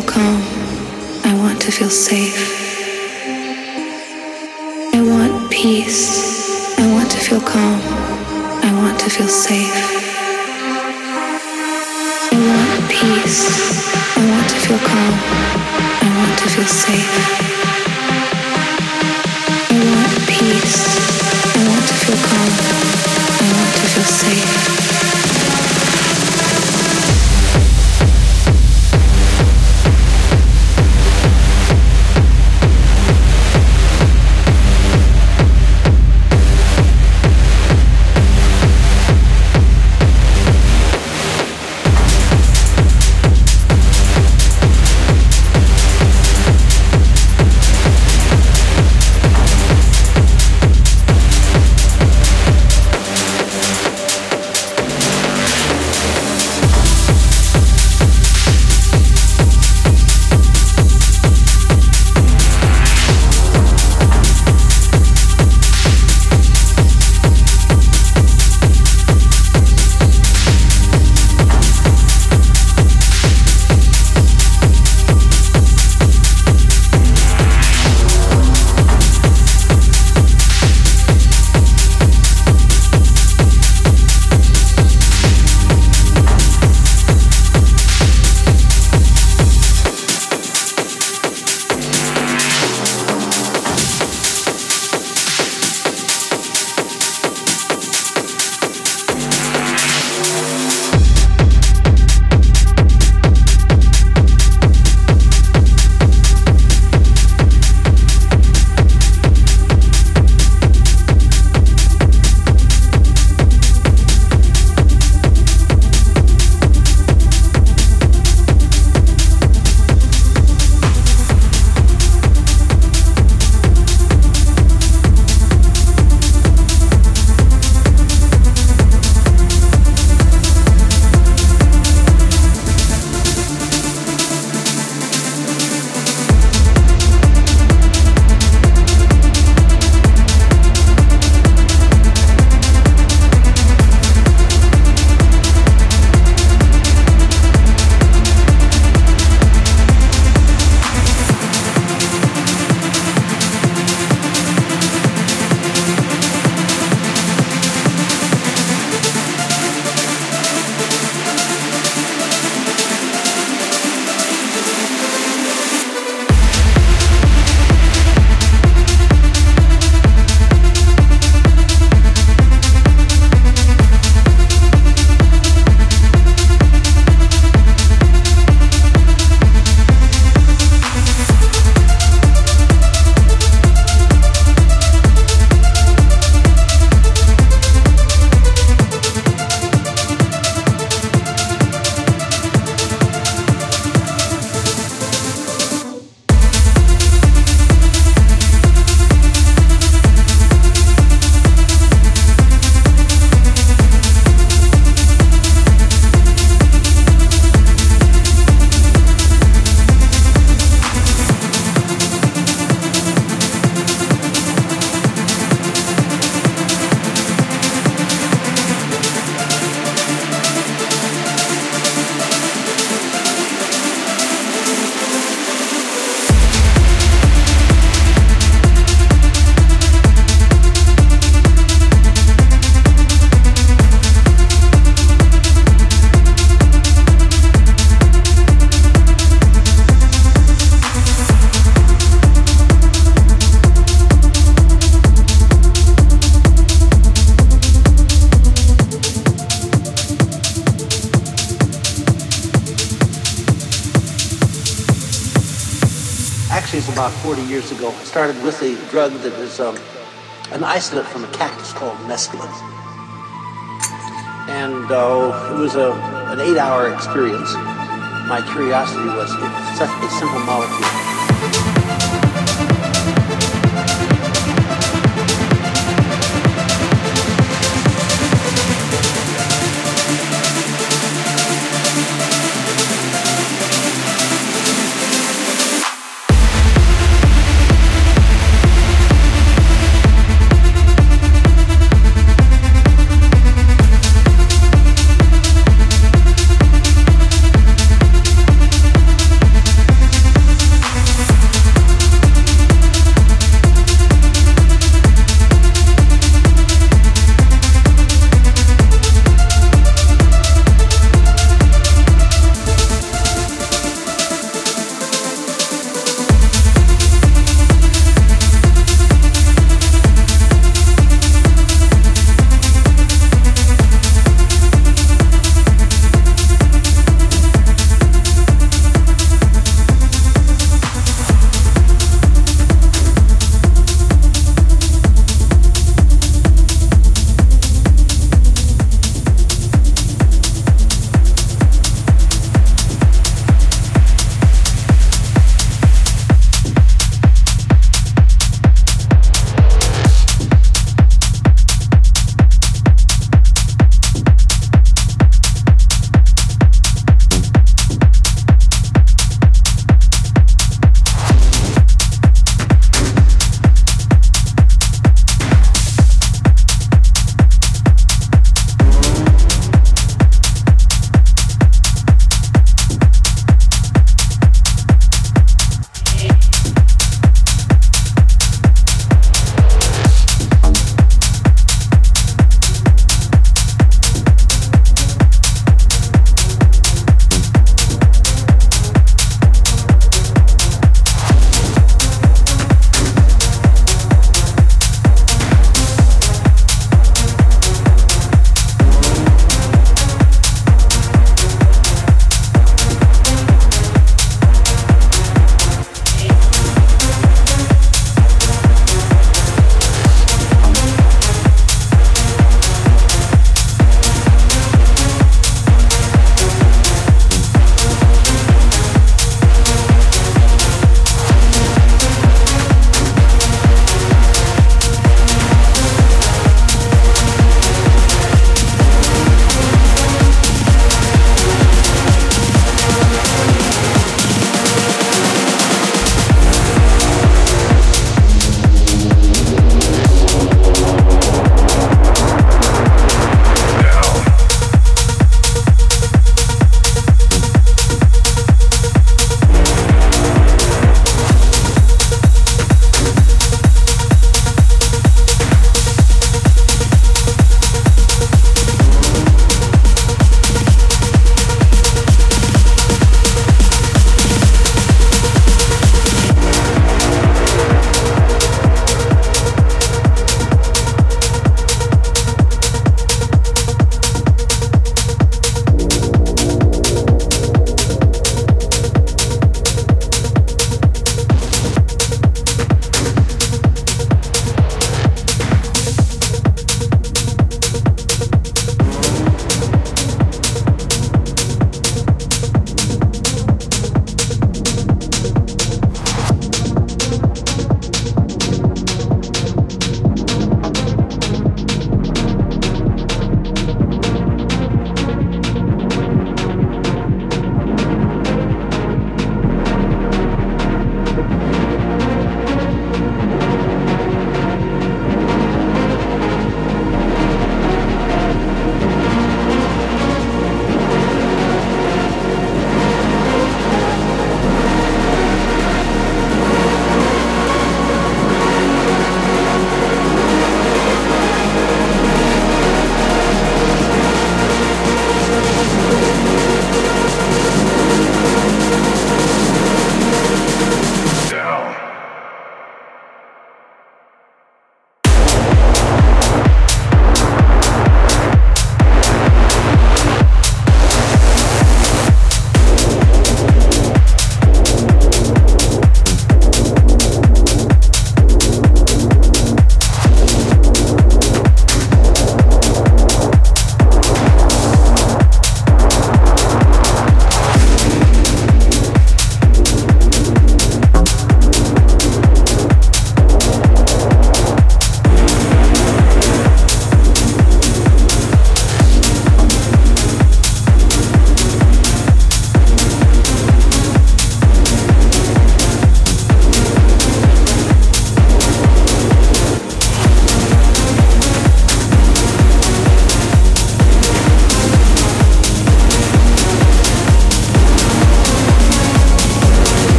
feel calm. I want to feel safe. I want peace. I want to feel calm. I want to feel safe. I want peace. I want to feel calm. I want to feel safe. I want peace. I want to feel calm. I want to feel safe. About 40 years ago, I started with a drug that is an isolate from a cactus called mescaline. And it was an 8-hour experience. My curiosity was, it's such a simple molecule.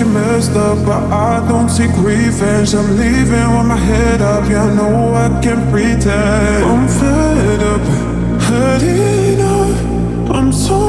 you messed up, but I don't take revenge. I'm leaving with my head up, yeah, I know I can't pretend. I'm fed up, had enough, I'm so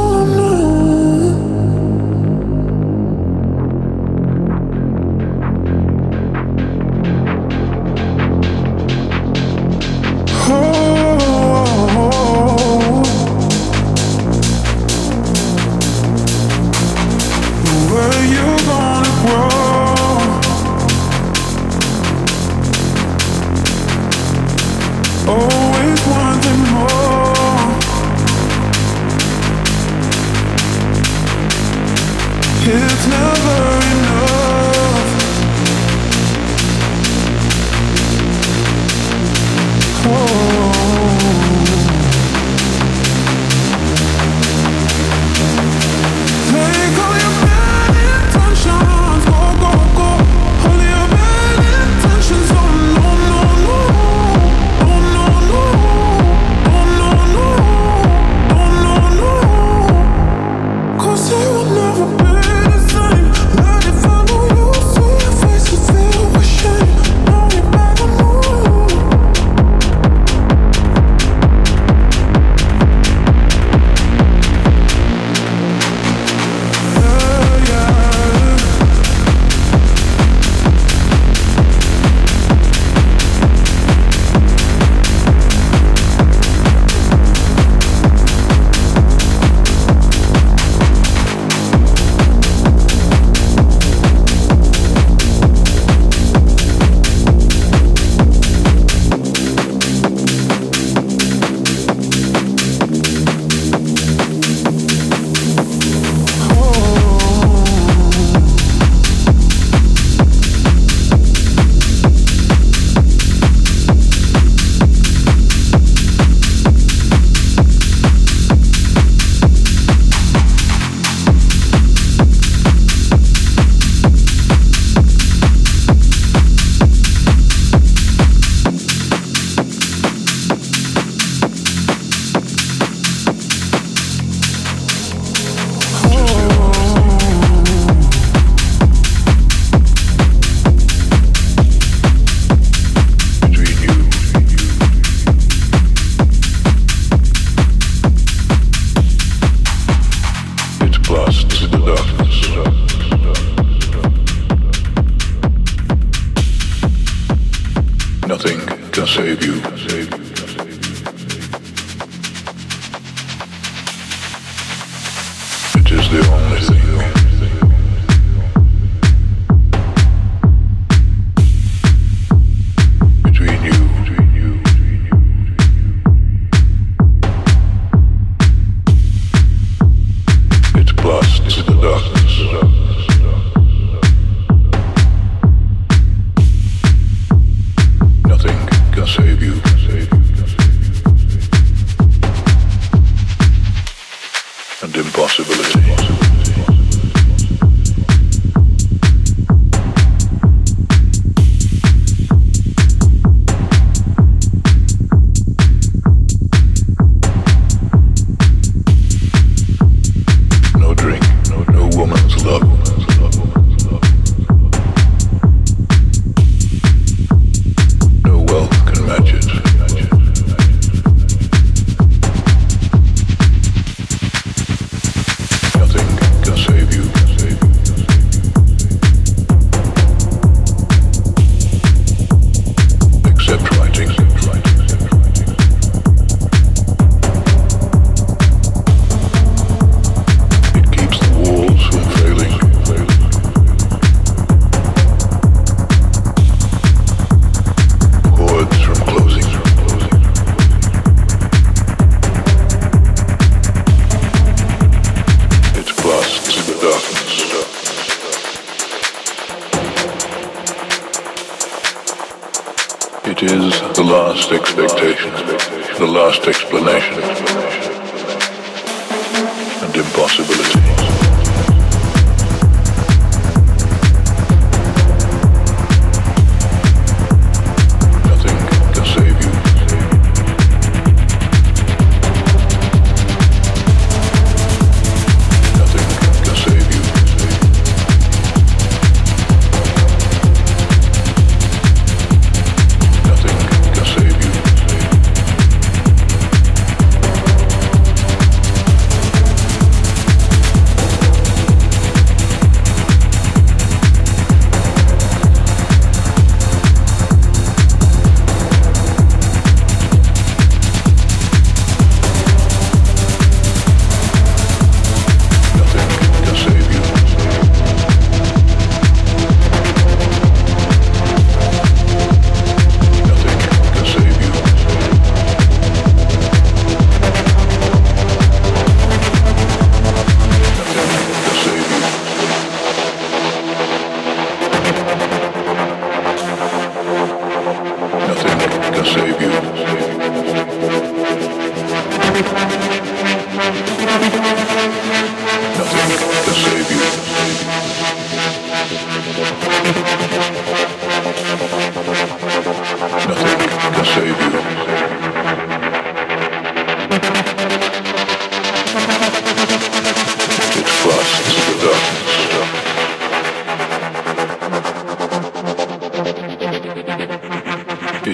It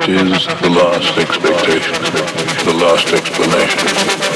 is the last expectation, the last explanation.